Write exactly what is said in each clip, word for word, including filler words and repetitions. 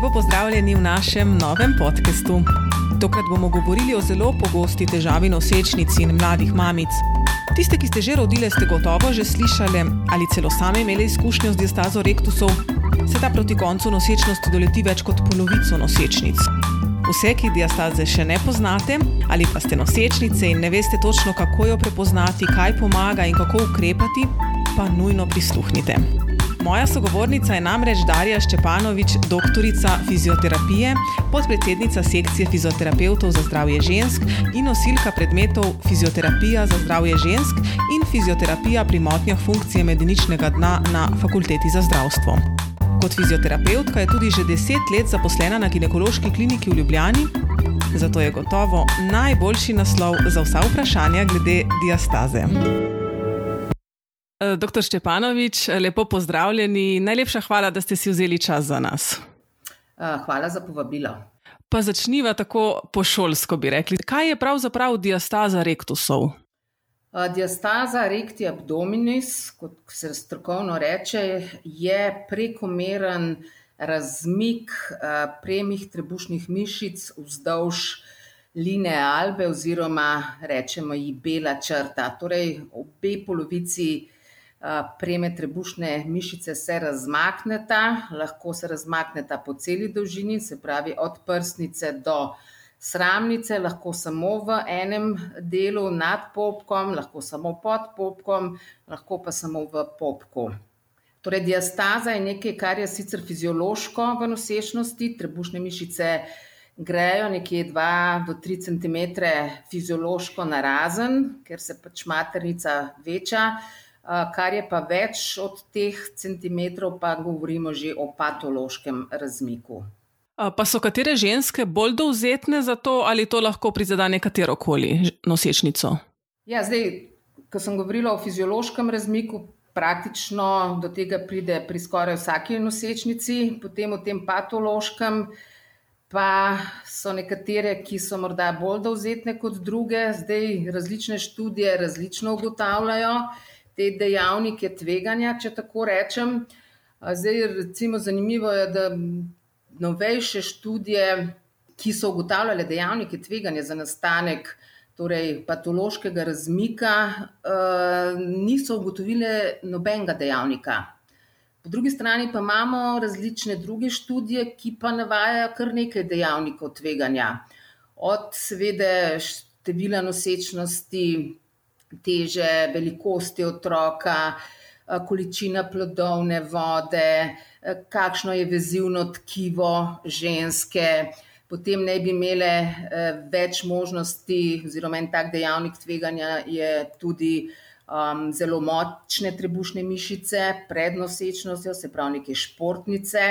Lepo pozdravljeni v našem novem podcastu. Tokrat bomo govorili o zelo pogosti težavi nosečnic in mladih mamic. Tiste, ki ste že rodile, ste gotovo že slišale ali celo same imele izkušnjo z diastazo rektusov, se ta proti koncu nosečnosti doleti več kot polovico nosečnic. Vse, ki diastaze še ne poznate ali pa ste nosečnice in ne veste točno, kako jo prepoznati, kaj pomaga in kako ukrepati, pa nujno prisluhnite. Moja sogovornica je namreč Darija Šćepanović, doktorica fizioterapije, podpredsednica sekcije fizioterapevtov za zdravje žensk in nosilka predmetov fizioterapija za zdravje žensk in fizioterapija pri motnjah funkcije medeničnega dna na Fakulteti za zdravstvo. Kot fizioterapevtka je tudi že deset let zaposlena na Ginekološki kliniki v Ljubljani, zato je gotovo najboljši naslov za vsa vprašanja glede diastaze. Doktor Šćepanović, lepo pozdravljeni. Najlepša hvala, da ste si vzeli čas za nas. Hvala za povabilo. Pa začniva tako pošolsko, bi rekli. Kaj je pravzaprav diastaza rektusov? Diastaza recti abdominis, kot se strokovno reče, je prekomeren razmik premih trebušnih mišic vzdolž linee albe oziroma rečemo ji bela črta. Torej, obe polovici preme trebušne mišice se razmakneta, lahko se razmakneta po celi dolžini, se pravi od prsnice do sramnice, lahko samo v enem delu nad popkom, lahko samo pod popkom, lahko pa samo v popku. Torej, diastaza je nekaj, kar je sicer fiziološko v nosečnosti, trebušne mišice grejo nekje dva do tri centimetre fiziološko narazen, ker se pač maternica veča, kar je pa več od teh centimetrov, pa govorimo že o patološkem razmiku. Pa so katere ženske bolj dovzetne za to, ali to lahko prizada nekaterokoli nosečnico? Ja, zdaj, ko sem govorila o fiziološkem razmiku, praktično do tega pride pri skoraj vsaki nosečnici, potem o tem patološkem, pa so nekatere, ki so morda bolj dovzetne kot druge. Zdaj, različne študije različno ugotavljajo te dejavnike tveganja, če tako rečem. Zdaj, recimo, zanimivo je, da novejše študije, ki so ugotavljale dejavnike tveganja za nastanek torej patološkega razmika, niso ugotovile nobenega dejavnika. Po drugi strani pa imamo različne druge študije, ki pa navajajo kar nekaj dejavnikov tveganja. Od seveda števila nosečnosti, teže, velikosti otroka, količina plodovne vode, kakšno je vezivno tkivo ženske, potem ne bi imele več možnosti, oziroma en tak dejavnik tveganja je tudi Um, zelo močne trebušne mišice pred nosečnostjo, se pravi neke športnice,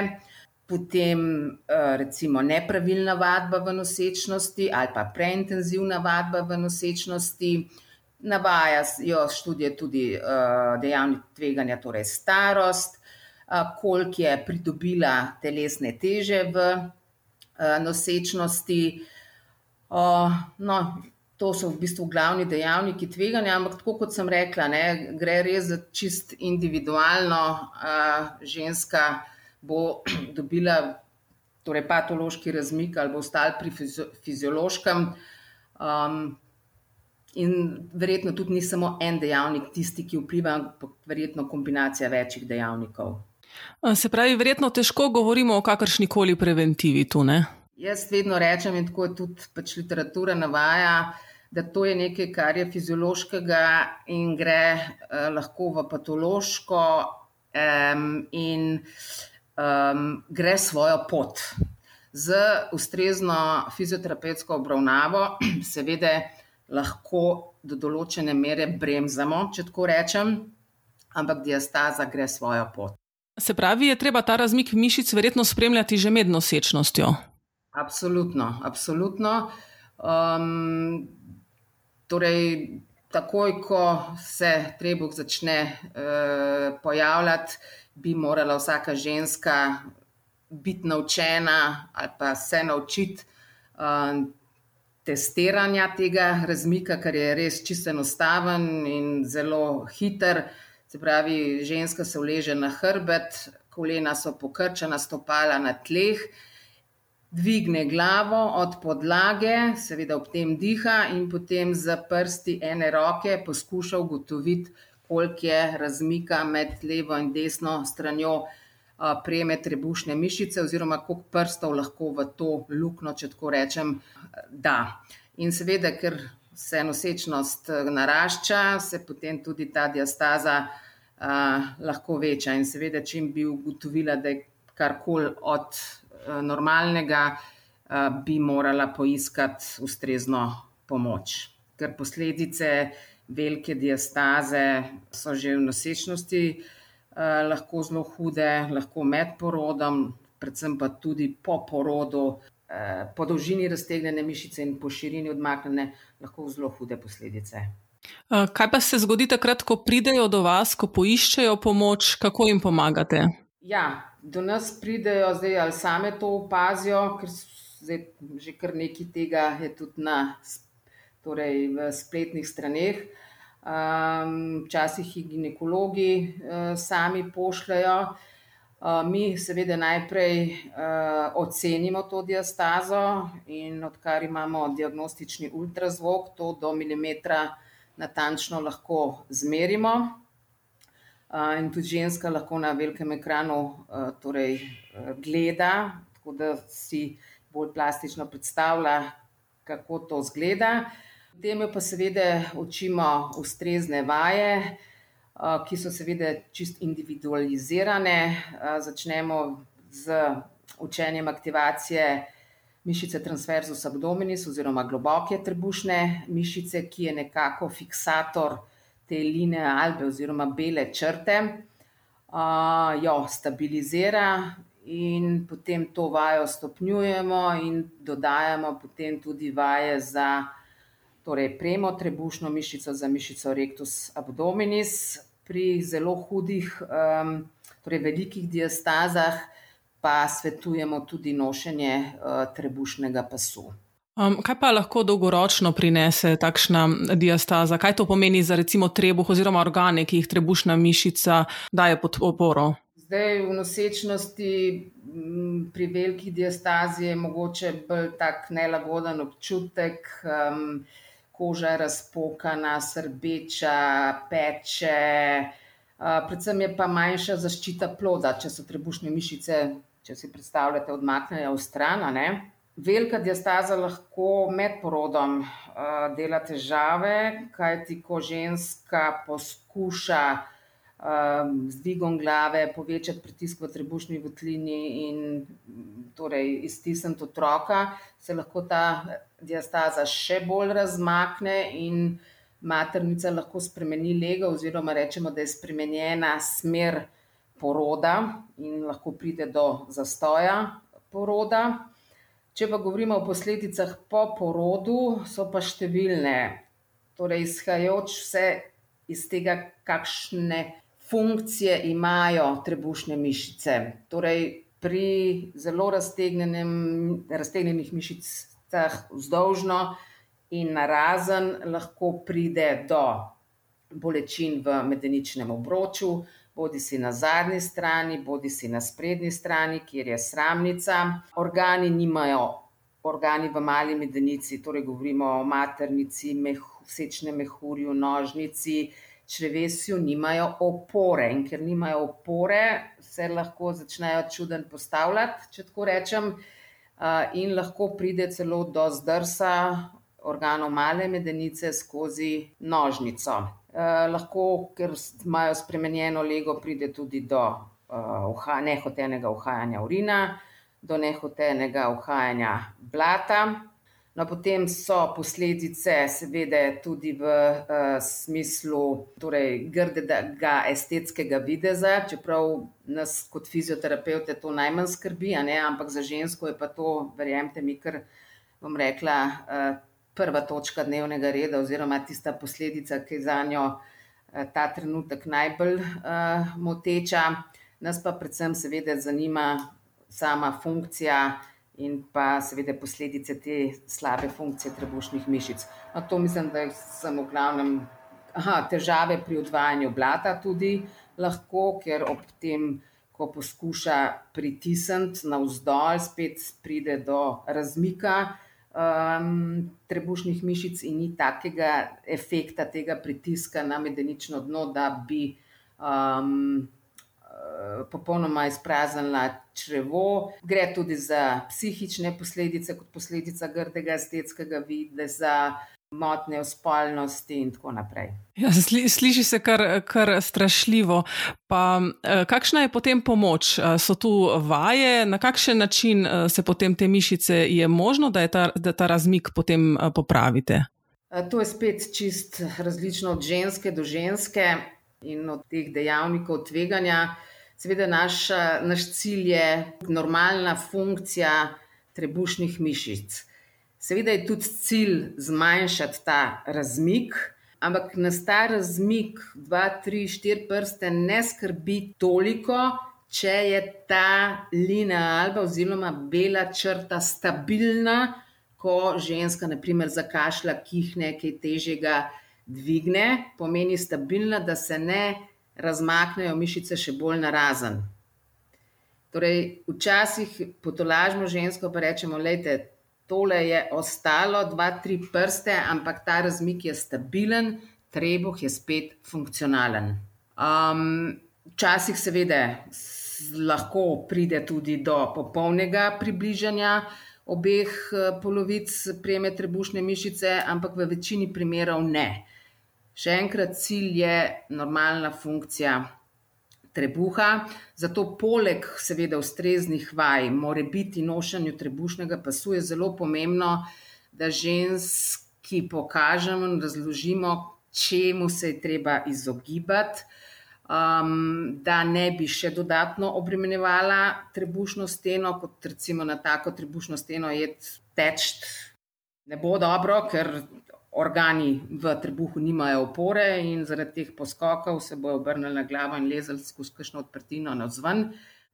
potem recimo nepravilna vadba v nosečnosti ali pa preintenzivna vadba v nosečnosti. Navajajo študije tudi uh, dejavnik tveganja, torej starost, uh, koliko je pridobila telesne teže v uh, nosečnosti. Uh, no, To so v bistvu glavni dejavniki tveganja, ampak tako kot sem rekla, ne, gre res za čist individualno, a, ženska bo dobila torej patološki razmik ali bo ostala pri fiziološkem um, in verjetno tudi ni samo en dejavnik tisti, ki vpliva, ampak verjetno kombinacija večjih dejavnikov. Se pravi, verjetno težko govorimo o kakršnikoli preventivi tu, ne? Jaz vedno rečem in tako je tudi pač literatura navaja, da to je nekaj, kar je fiziološkega in gre eh, lahko v patološko eh, in eh, gre svojo pot. Z ustrezno fizioterapevtsko obravnavo seveda lahko do določene mere bremzamo, če tako rečem, ampak diastaza gre svojo pot. Se pravi, je treba ta razmik mišic verjetno spremljati že med nosečnostjo? Absolutno, absolutno. Um, torej, takoj, ko se trebuh začne uh, pojavljati, bi morala vsaka ženska biti naučena ali pa se naučiti uh, testiranja tega razmika, kar je res čisto enostaven in zelo hiter. Se pravi, ženska se uleže na hrbet, kolena so pokrčena, stopala na tleh dvigne glavo od podlage, seveda ob tem diha in potem za prsti ene roke poskuša ugotoviti, koliko je razmika med levo in desno stranjo preme trebušne mišice oziroma koliko prstov lahko v to luknjo, če tako rečem, da. In seveda, ker se nosečnost narašča, se potem tudi ta diastaza lahko veča in seveda, čim bi ugotovila, da je karkoli od normalnega, bi morala poiskati ustrezno pomoč. Ker posledice velike diastaze so že v nosečnosti lahko zelo hude, lahko med porodom, predvsem pa tudi po porodu, po dolžini raztegnjene mišice in po širini odmaknjene, lahko zelo hude posledice. Kaj pa se zgodi takrat, ko pridejo do vas, ko poiščejo pomoč, kako jim pomagate? Ja, do nas pridejo zdaj ali same to opazijo, ker zdaj že kar nekaj tega je tudi na, torej v spletnih straneh. Včasih jih ginekologi sami pošljajo. Mi seveda najprej ocenimo to diastazo in odkar imamo diagnostični ultrazvok, to do milimetra natančno lahko zmerimo. In tudi ženska lahko na velikem ekranu torej, gleda, tako da si bolj plastično predstavlja, kako to zgleda. Potem jo pa seveda učimo ustrezne vaje, ki so seveda čist individualizirane. Začnemo z učenjem aktivacije mišice transversus abdominis oziroma globoke trebušne mišice, ki je nekako fiksator te linee albe oziroma bele črte, jo stabilizira in potem to vajo stopnjujemo in dodajamo potem tudi vaje za torej premo trebušno mišico, za mišico rectus abdominis. Pri zelo hudih, torej velikih diastazah pa svetujemo tudi nošenje trebušnega pasu. Um, kaj pa lahko dolgoročno prinese takšna diastaza? Kaj to pomeni za recimo trebuh oziroma organe, ki jih trebušna mišica daje pod oporo? Zdaj v nosečnosti m, pri velikih diastazi je mogoče bolj tak nelagoden občutek, um, koža je razpokana, srbeča, peče, uh, predvsem je pa manjša zaščita ploda, če so trebušne mišice, če si predstavljate, odmaknejo v stran, a ne? Velika diastaza lahko med porodom uh, dela težave, kajti ko ženska poskuša uh, z dvigom glave povečati pritisk v trebušni votlini in torej iztisniti otroka, se lahko ta diastaza še bolj razmakne in maternica lahko spremeni lego oziroma rečemo, da je spremenjena smer poroda in lahko pride do zastoja poroda. Če pa govorimo o posledicah po porodu, so pa številne, torej izhajajoč vse iz tega, kakšne funkcije imajo trebušne mišice. Torej pri zelo raztegnjenih mišicah vzdolžno in narazen lahko pride do bolečin v medeničnem obroču, bodi si na zadnji strani, bodi si na sprednji strani, kjer je sramnica. Organi nimajo, organi v mali medenici, torej govorimo o maternici, mehu, sečnem mehurju, nožnici, črevesju, nimajo opore. In ker nimajo opore, se lahko začnejo čuden postavljati, če tako rečem, in lahko pride celo do zdrsa organov male medenice skozi nožnico. Eh, lahko, ker imajo spremenjeno lego, pride tudi do eh, nehotenega uhajanja urina, do nehotenega uhajanja blata. No, potem so posledice seveda tudi v eh, smislu torej, grdega estetskega videza, čeprav nas kot fizioterapevte to najmanj skrbi, a ne? Ampak za žensko je pa to, verjemte mi, kar bom rekla, eh, prva točka dnevnega reda oziroma tista posledica, ki je za njo ta trenutek najbolj uh, moteča. Nas pa predvsem seveda zanima sama funkcija in pa seveda posledice te slabe funkcije trebušnih mišic. No, to mislim, da sem v glavnem aha, težave pri odvajanju blata tudi lahko, ker ob tem, ko poskuša pritisniti navzdol, spet pride do razmika um, trebušnih mišic in ni takega efekta tega pritiska na medenično dno, da bi um, popolnoma izpraznila črevo. Gre tudi za psihične posledice, kot posledica grdega estetskega videza, motnje v spolnosti in tako naprej. Ja, sli, sliši se kar, kar strašljivo. Pa kakšna je potem pomoč? So tu vaje? Na kakšen način se potem te mišice je možno, da je ta, da ta razmik potem popravite? To je spet čist različno od ženske do ženske in od teh dejavnikov tveganja. Seveda naš, naš cilj je normalna funkcija trebušnih mišic. Seveda je tudi cilj zmanjšati ta razmik, ampak nas ta razmik dva, tri, štiri prste ne skrbi toliko, če je ta linea alba oziroma bela črta stabilna, ko ženska naprimer zakašlja, kihne, kaj težjega dvigne, pomeni stabilna, da se ne razmaknejo mišice še bolj narazen. Torej, včasih potolažimo žensko pa rečemo, lejte, tole je ostalo, dva, tri prste, ampak ta razmik je stabilen, trebuh je spet funkcionalen. Um, včasih seveda lahko pride tudi do popolnega približanja obeh polovic preme trebušne mišice, ampak v večini primerov ne. Še enkrat, cilj je normalna funkcija trebuha, zato poleg seveda ustreznih vaj morebiti nošenju trebušnega pasu je zelo pomembno, da ženski pokažemo in razložimo, čemu se je treba izogibati, um, da ne bi še dodatno obremenjevala trebušno steno, kot recimo na tako trebušno steno jed teč ne bo dobro, ker organi v trebuhu nimajo opore in zaradi teh poskokov se bojo obrnili na glavo in lezali skozi kakšno odprtino navzven.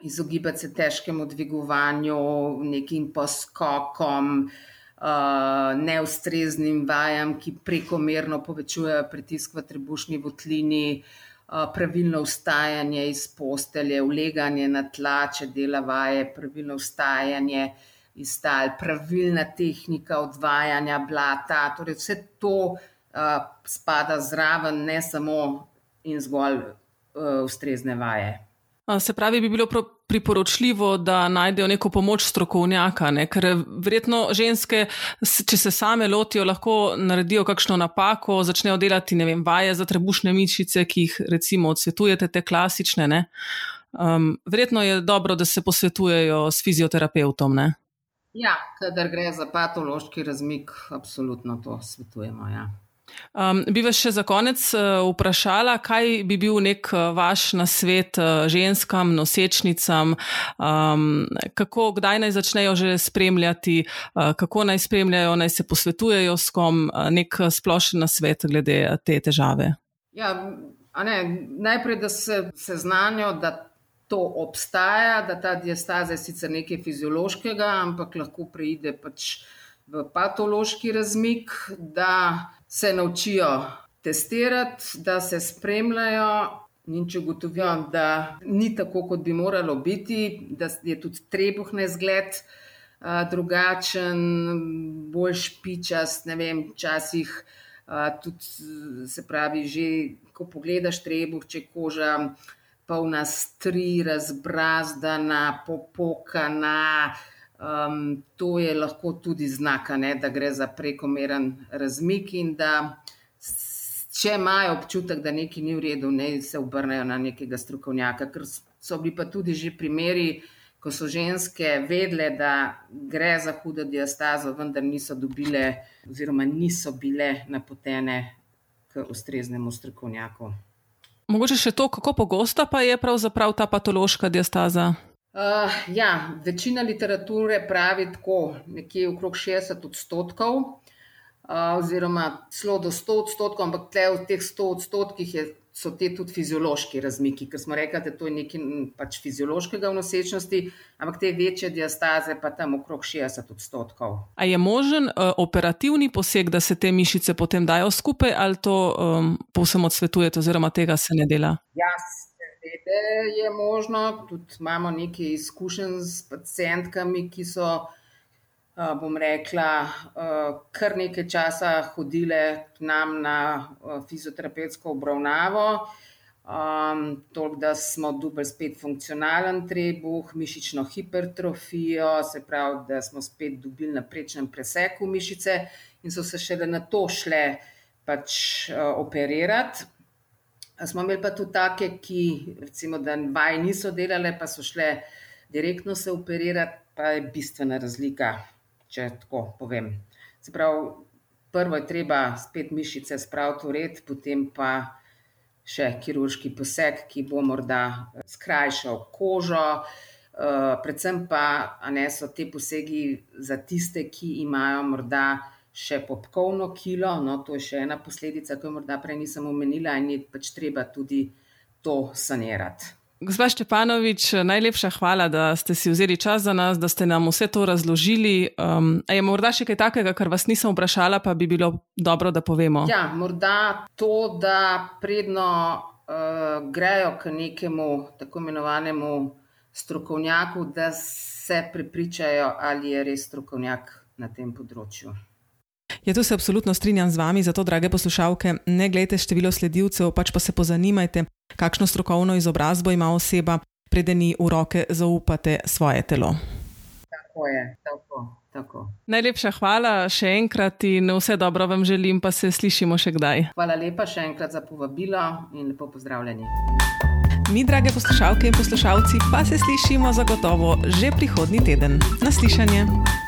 Izogibati se težkemu dvigovanju, nekim poskokom, neustreznim vajam, ki prekomerno povečujejo pritisk v trebušni votlini, pravilno vstajanje iz postelje, uleganje na tla, če dela vaje, pravilno vstajanje iz tal, pravilna tehnika odvajanja blata, torej vse to uh, spada zraven, ne samo in zgolj uh, ustrezne vaje. Se pravi, bi bilo priporočljivo, da najdejo neko pomoč strokovnjaka, ne? Ker verjetno ženske, če se same lotijo, lahko naredijo kakšno napako, začnejo delati, ne vem, vaje za trebušne mišice, ki jih recimo odsvetujete, te klasične, ne? Um, verjetno je dobro, da se posvetujejo s fizioterapeutom, ne? Ja, kadar gre za patološki razmik, absolutno to svetujemo, ja. Um, bi vas še za konec uh, vprašala, kaj bi bil nek vaš nasvet uh, ženskam, nosečnicam, um, kako, kdaj naj začnejo že spremljati, uh, kako naj spremljajo, naj se posvetujejo s kom, uh, nek splošen nasvet glede te težave? Ja, a ne, najprej, da se seznanijo, da to obstaja, da ta diastaza je sicer nekaj fiziološkega, ampak lahko preide pač v patološki razmik, da se naučijo testirati, da se spremljajo in če ugotovijo, da ni tako, kot bi moralo biti, da je tudi trebuh na izgled drugačen, bolj špičast, ne vem, včasih tudi se pravi že, ko pogledaš trebuh, če koža polna stri, razbrazdana, popokana, um, to je lahko tudi znaka, ne, da gre za prekomeren razmik in da, če imajo občutek, da nekaj ni v redu, ne, se obrnejo na nekega strokovnjaka, ker so bili pa tudi že primeri, ko so ženske vedle, da gre za hudo diastazo, vendar niso dobile oziroma niso bile napotene k ustreznemu strokovnjaku. Mogoče še to, kako pogosta pa je pravzaprav ta patološka diastaza? Uh, ja, večina literature pravi tako, nekje okrog šestdeset odstotkov, uh, oziroma celo do sto odstotkov, ampak tle v teh sto odstotkih je, so te tudi fiziološki razmiki, ker smo rekli, da to je nekaj pač fiziološkega v nosečnosti, ampak te večje diastaze pa tam okrog šestdeset odstotkov. A je možen uh, operativni poseg, da se te mišice potem dajo skupaj, ali to um, povsem odsvetujete oziroma tega se ne dela? Ja, Glede je možno, tudi imamo nekaj izkušenj s pacijentkami, ki so, bom rekla, kar nekaj časa hodile k nam na fizioterapevtsko obravnavo, Um, toliko, da smo dobili spet funkcionalen trebuh, mišično hipertrofijo, se pravi, da smo spet dobili na prečnem preseku mišice in so se šele na to šle pač uh, operirati. Smo imeli pa tudi take, ki recimo, da vaj niso delale, pa so šle direktno se operirati, pa je bistvena razlika, če tako povem. Se pravi, prvo je treba spet mišice spraviti v red, potem pa še kirurški poseg, ki bo morda skrajšal kožo, predvsem pa a ne, so te posegi za tiste, ki imajo morda še popkovno kilo, no, to je še ena posledica, ki jo morda prej nisem omenila in je pač treba tudi to sanirati. Gospa Šćepanović, najlepša hvala, da ste si vzeli čas za nas, da ste nam vse to razložili. Um, je morda še kaj takega, kar vas nisem vprašala, pa bi bilo dobro, da povemo? Ja, morda to, da predno uh, grejo k nekemu tako imenovanemu strokovnjaku, da se prepričajo, ali je res strokovnjak na tem področju. Ja, tu se absolutno strinjam z vami, zato, drage poslušalke, ne glejte število sledilcev, pač pa se pozanimajte, kakšno strokovno izobrazbo ima oseba, preden ji v roke zaupate svoje telo. Tako je, tako, tako. Najlepša hvala še enkrat in vse dobro vam želim, pa se slišimo še kdaj. Hvala lepa še enkrat za povabilo in lepo pozdravljeni. Mi, drage poslušalke in poslušalci, pa se slišimo zagotovo že prihodnji teden. Naslišanje.